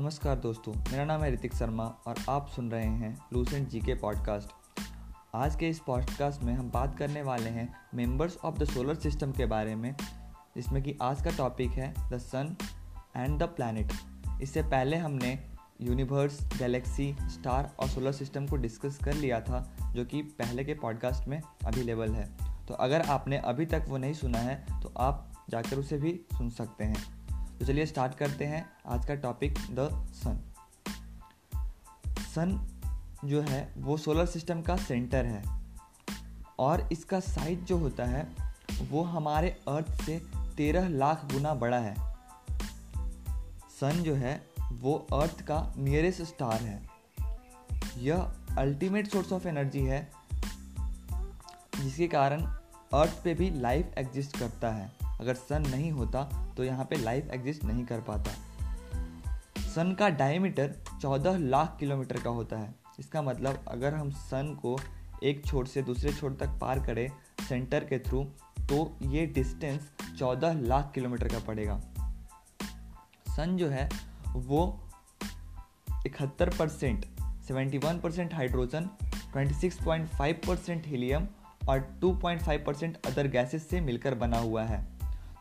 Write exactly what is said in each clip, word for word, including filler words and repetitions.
नमस्कार दोस्तों, मेरा नाम है ऋतिक शर्मा और आप सुन रहे हैं लूसेंट जी के पॉडकास्ट। आज के इस पॉडकास्ट में हम बात करने वाले हैं members of the solar system के बारे में, जिसमें कि आज का टॉपिक है the sun and the planet. इससे पहले हमने यूनिवर्स, गैलेक्सी, स्टार और सोलर सिस्टम को डिस्कस कर लिया था, जो कि पहले के पॉडकास्ट में अवेलेबल है। तो अगर आपने अभी तक वो नहीं सुना है तो आप जाकर उसे भी सुन सकते हैं। तो चलिए स्टार्ट करते हैं आज का टॉपिक द सन। सन जो है वो सोलर सिस्टम का सेंटर है और इसका साइज जो होता है वो हमारे अर्थ से तेरह लाख गुना बड़ा है। सन जो है वो अर्थ का नियरेस्ट स्टार है। यह अल्टीमेट सोर्स ऑफ एनर्जी है, जिसके कारण अर्थ पे भी लाइफ एग्जिस्ट करता है। अगर सन नहीं होता तो यहाँ पे लाइफ एग्जिस्ट नहीं कर पाता। सन का डायमीटर चौदह लाख किलोमीटर का होता है। इसका मतलब अगर हम सन को एक छोर से दूसरे छोर तक पार करें सेंटर के थ्रू, तो ये डिस्टेंस चौदह लाख किलोमीटर का पड़ेगा। सन जो है वो इकहत्तर परसेंट, इकहत्तर परसेंट हाइड्रोजन, छब्बीस पॉइंट पाँच परसेंट हीलियम और दो पॉइंट पाँच परसेंट अदर गैसेस से मिलकर बना हुआ है।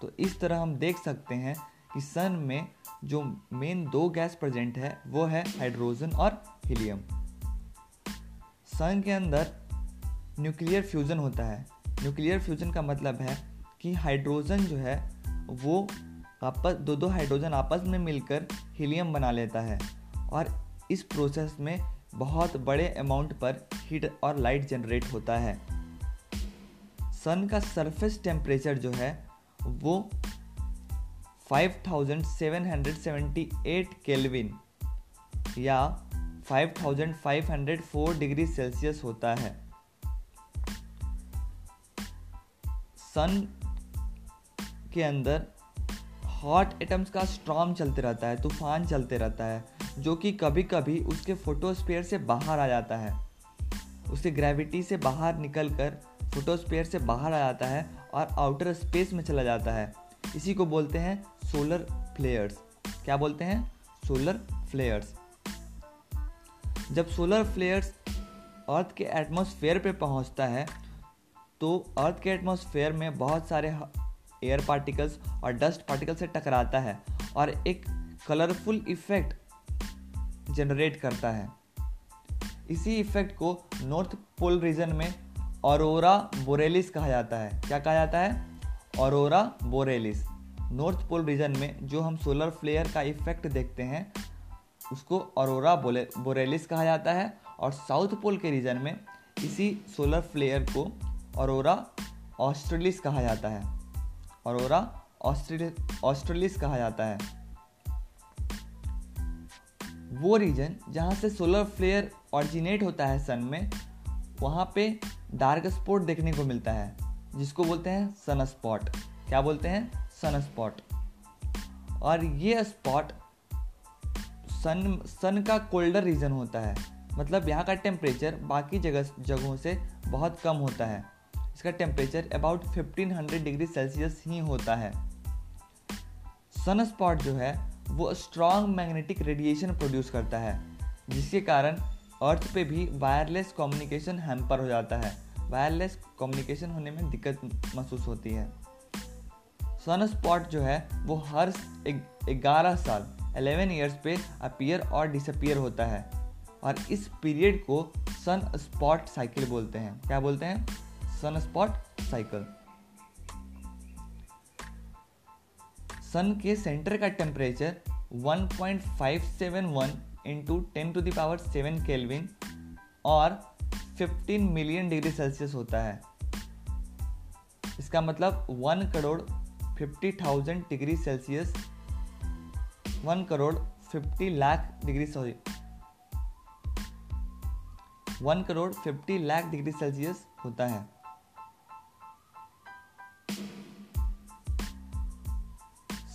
तो इस तरह हम देख सकते हैं कि सन में जो मेन दो गैस प्रेजेंट है वो है हाइड्रोजन और हीलियम। सन के अंदर न्यूक्लियर फ्यूज़न होता है। न्यूक्लियर फ्यूज़न का मतलब है कि हाइड्रोजन जो है वो आपस दो दो हाइड्रोजन आपस में मिलकर हीलियम बना लेता है और इस प्रोसेस में बहुत बड़े अमाउंट पर हीट और लाइट जनरेट होता है। सन का सरफेस टेम्परेचर जो है वो पाँच हज़ार सात सौ अठहत्तर केल्विन या पाँच हज़ार पाँच सौ चार डिग्री सेल्सियस होता है। सन के अंदर हॉट एटम्स का स्टॉर्म चलते रहता है, तूफान चलते रहता है, जो कि कभी कभी उसके फोटोस्फीयर से बाहर आ जाता है, उसके ग्रेविटी से बाहर निकल कर फोटोस्फीयर से बाहर आ जाता है और आउटर स्पेस में चला जाता है। इसी को बोलते हैं सोलर फ्लेयर्स। क्या बोलते हैं? Solar flares. जब सोलर फ्लेयर्स अर्थ के एटमॉस्फेयर पे पहुंचता है तो अर्थ के एटमॉस्फेयर में बहुत सारे एयर पार्टिकल्स और डस्ट पार्टिकल से टकराता है और एक कलरफुल इफेक्ट जनरेट करता है। इसी इफेक्ट को नॉर्थ पोल रीजन में ऑरोरा बोरेलिस कहा जाता है। क्या कहा जाता है? Aurora borealis. North pole region में जो हम सोलर फ्लेयर का इफेक्ट देखते हैं उसको ऑरोरा बोरेलिस कहा जाता है और साउथ पोल के रीजन में इसी सोलर फ्लेयर को ऑरोरा ऑस्ट्रेलिस कहा जाता है। ऑरोरा ऑस्ट्रेलिस कहा जाता है वो रीजन जहाँ से सोलर फ्लेयर ऑरिजिनेट होता है सन में। वहाँ पे डार्क स्पॉट देखने को मिलता है, जिसको बोलते हैं सन स्पॉट। क्या बोलते हैं? Sun spot. और ये स्पॉट सन सन का कोल्डर रीजन होता है, मतलब यहाँ का टेम्परेचर बाकी जगह जगहों से बहुत कम होता है। इसका टेम्परेचर अबाउट पंद्रह सौ डिग्री सेल्सियस ही होता है। सन स्पॉट जो है वो स्ट्रॉन्ग मैग्नेटिक रेडिएशन प्रोड्यूस करता है, जिसके कारण अर्थ पे भी वायरलेस कम्युनिकेशन हैम्पर हो जाता है। वायरलेस कम्युनिकेशन होने में दिक्कत महसूस होती है। सन स्पॉट जो है वो हर ग्यारह साल ग्यारह इयर्स पे अपीयर और डिसअपीयर होता है और इस पीरियड को सन स्पॉट साइकिल बोलते हैं। क्या बोलते हैं? Sun spot cycle. सन के सेंटर का temperature one point five seven one into ten to the power seven kelvin और पंद्रह मिलियन डिग्री सेल्सियस होता है। इसका मतलब एक करोड़ पचास हज़ार डिग्री सेल्सियस, एक करोड़ पचास लाख डिग्री सॉरी एक करोड़ पचास लाख डिग्री सेल्सियस होता है।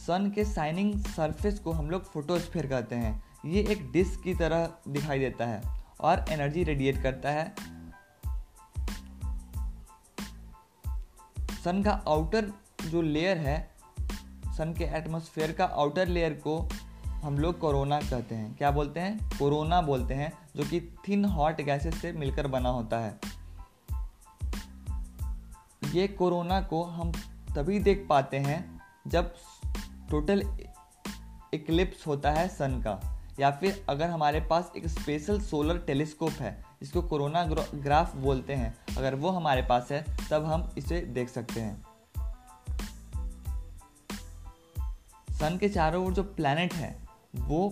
सन के शाइनिंग सरफेस को हम लोग फोटोस्फीयर कहते हैं। ये एक डिस्क की तरह दिखाई देता है और एनर्जी रेडिएट करता है। सन का आउटर जो लेयर है, सन के एटमॉस्फेयर का आउटर लेयर को हम लोग कोरोना कहते हैं। क्या बोलते हैं? कोरोना बोलते हैं, जो कि थिन हॉट गैसेस से मिलकर बना होता है। ये कोरोना को हम तभी देख पाते हैं जब टोटल इक्लिप्स होता है सन का, या फिर अगर हमारे पास एक स्पेशल सोलर टेलीस्कोप है, इसको कोरोना ग्राफ बोलते हैं, अगर वो हमारे पास है तब हम इसे देख सकते हैं। सन के चारों ओर जो प्लैनेट हैं वो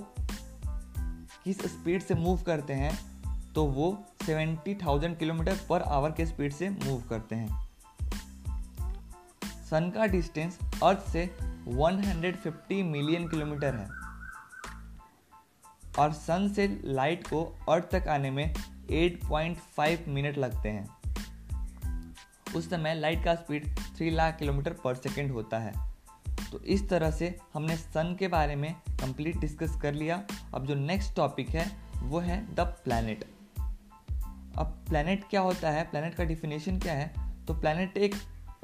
किस स्पीड से मूव करते हैं, तो वो सत्तर हज़ार किलोमीटर पर आवर के स्पीड से मूव करते हैं। सन का डिस्टेंस अर्थ से एक सौ पचास मिलियन किलोमीटर है और सन से लाइट को अर्थ तक आने में आठ पॉइंट पाँच मिनट लगते हैं। उस समय लाइट का स्पीड तीन लाख किलोमीटर पर सेकंड होता है। तो इस तरह से हमने सन के बारे में कंप्लीट डिस्कस कर लिया। अब जो नेक्स्ट टॉपिक है वो है द प्लैनेट। अब प्लैनेट क्या होता है, प्लैनेट का डिफिनेशन क्या है? तो प्लैनेट एक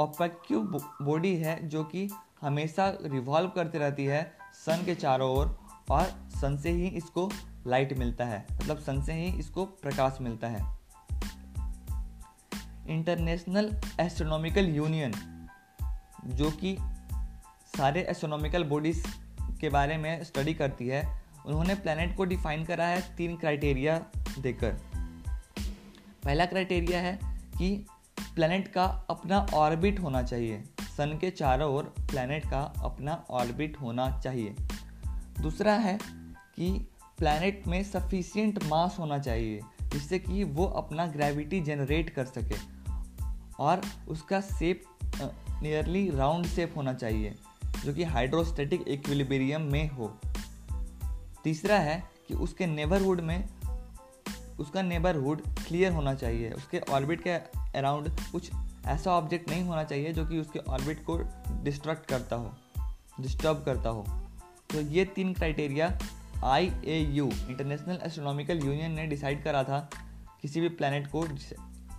ऑब्जैक्टिव बॉडी है जो कि हमेशा रिवॉल्व करती रहती है सन के चारों ओर, और सन से ही इसको लाइट मिलता है, मतलब सन से ही इसको प्रकाश मिलता है। इंटरनेशनल एस्ट्रोनॉमिकल यूनियन, जो कि सारे एस्ट्रोनॉमिकल बॉडीज के बारे में स्टडी करती है, उन्होंने प्लैनेट को डिफाइन करा है तीन क्राइटेरिया देकर। पहला क्राइटेरिया है कि प्लैनेट का अपना ऑर्बिट होना चाहिए, सन के चारों ओर प्लैनेट का अपना ऑर्बिट होना चाहिए। दूसरा है कि प्लैनेट में सफिशिएंट मास होना चाहिए जिससे कि वो अपना ग्रेविटी जनरेट कर सके, और उसका शेप नियरली राउंड शेप होना चाहिए जो कि हाइड्रोस्टैटिक इक्विलिब्रियम में हो। तीसरा है कि उसके नेबरहुड में उसका नेबरहुड क्लियर होना चाहिए, उसके ऑर्बिट के अराउंड कुछ ऐसा ऑब्जेक्ट नहीं होना चाहिए जो कि उसके ऑर्बिट को डिस्ट्रक्ट करता हो, डिस्टर्ब करता हो। तो ये तीन criteria I A U International Astronomical Union ने डिसाइड करा था किसी भी प्लैनेट को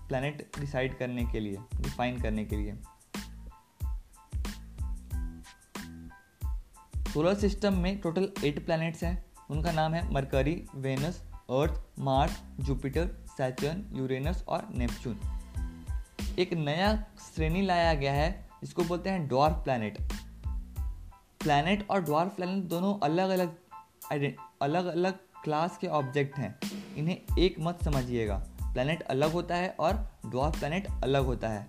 प्लैनेट डिसाइड करने के लिए, डिफाइन करने के लिए। सोलर सिस्टम में टोटल एट प्लैनेट्स हैं। उनका नाम है Mercury, Venus, Earth, Mars, Jupiter, Saturn, Uranus और नेपच्यून। एक नया श्रेणी लाया गया है, इसको बोलते हैं ड्वार्फ प्लैनेट। प्लैनेट और ड्वार्फ प्लैनेट दोनों अलग अलग अलग अलग क्लास के ऑब्जेक्ट हैं, इन्हें एक मत समझिएगा। प्लैनेट अलग होता है और ड्वार्फ प्लैनेट अलग होता है।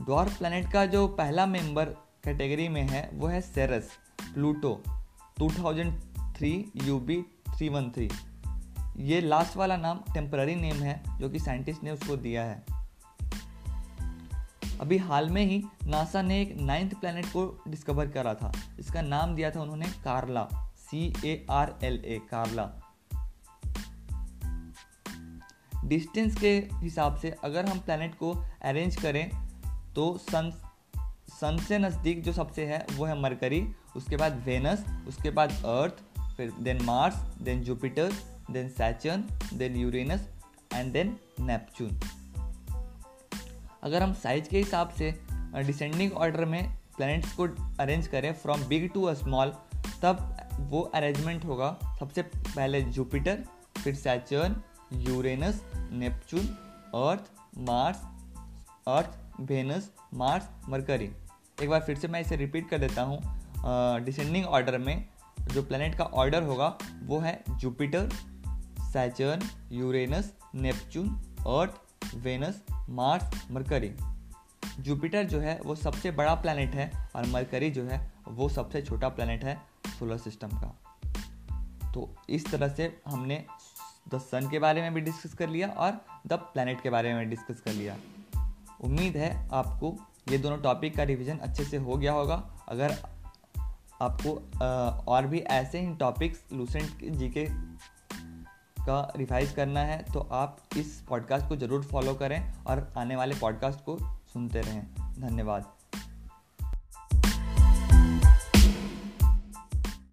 ड्वार्फ प्लैनेट का जो पहला मेंबर कैटेगरी में है वो है सेरस, प्लूटो, दो हज़ार तीन यू बी तीन एक तीन। ये लास्ट वाला नाम टेम्पररी नेम है जो कि साइंटिस्ट ने उसको दिया है। अभी हाल में ही नासा ने एक नाइन्थ प्लैनेट को डिस्कवर करा था, इसका नाम दिया था उन्होंने Carla, C A R L A, Carla. Distance के हिसाब से अगर हम प्लैनेट को अरेंज करें तो सन सन से नज़दीक जो सबसे है वो है मरकरी, उसके बाद वेनस, उसके बाद अर्थ, फिर then Mars, then Jupiter, then Saturn, then Uranus and then Neptune. अगर हम साइज के हिसाब से डिसेंडिंग ऑर्डर में प्लैनेट्स को अरेंज करें फ्रॉम बिग टू स्मॉल, तब वो अरेंजमेंट होगा सबसे पहले जुपिटर, फिर Saturn, Uranus, Neptune, Earth, Mars, Earth, Venus, Mars, Mercury. एक बार फिर से मैं इसे रिपीट कर देता हूँ। डिसेंडिंग ऑर्डर में जो प्लैनेट का ऑर्डर होगा वो है Jupiter, Saturn, Uranus, Neptune, Earth, Venus, Mars, Mercury. Jupiter जो है वो सबसे बड़ा प्लैनेट है और मरकरी जो है वो सबसे छोटा प्लैनेट है सोलर सिस्टम का। तो इस तरह से हमने द सन के बारे में भी डिस्कस कर लिया और द प्लैनेट के बारे में डिस्कस कर लिया। उम्मीद है आपको ये दोनों टॉपिक का रिवीजन अच्छे से हो गया होगा। अगर आपको आ, और भी ऐसे ही टॉपिक्स लूसेंट जी के का रिवाइज करना है तो आप इस पॉडकास्ट को ज़रूर फॉलो करें और आने वाले पॉडकास्ट को सुनते रहें। धन्यवाद।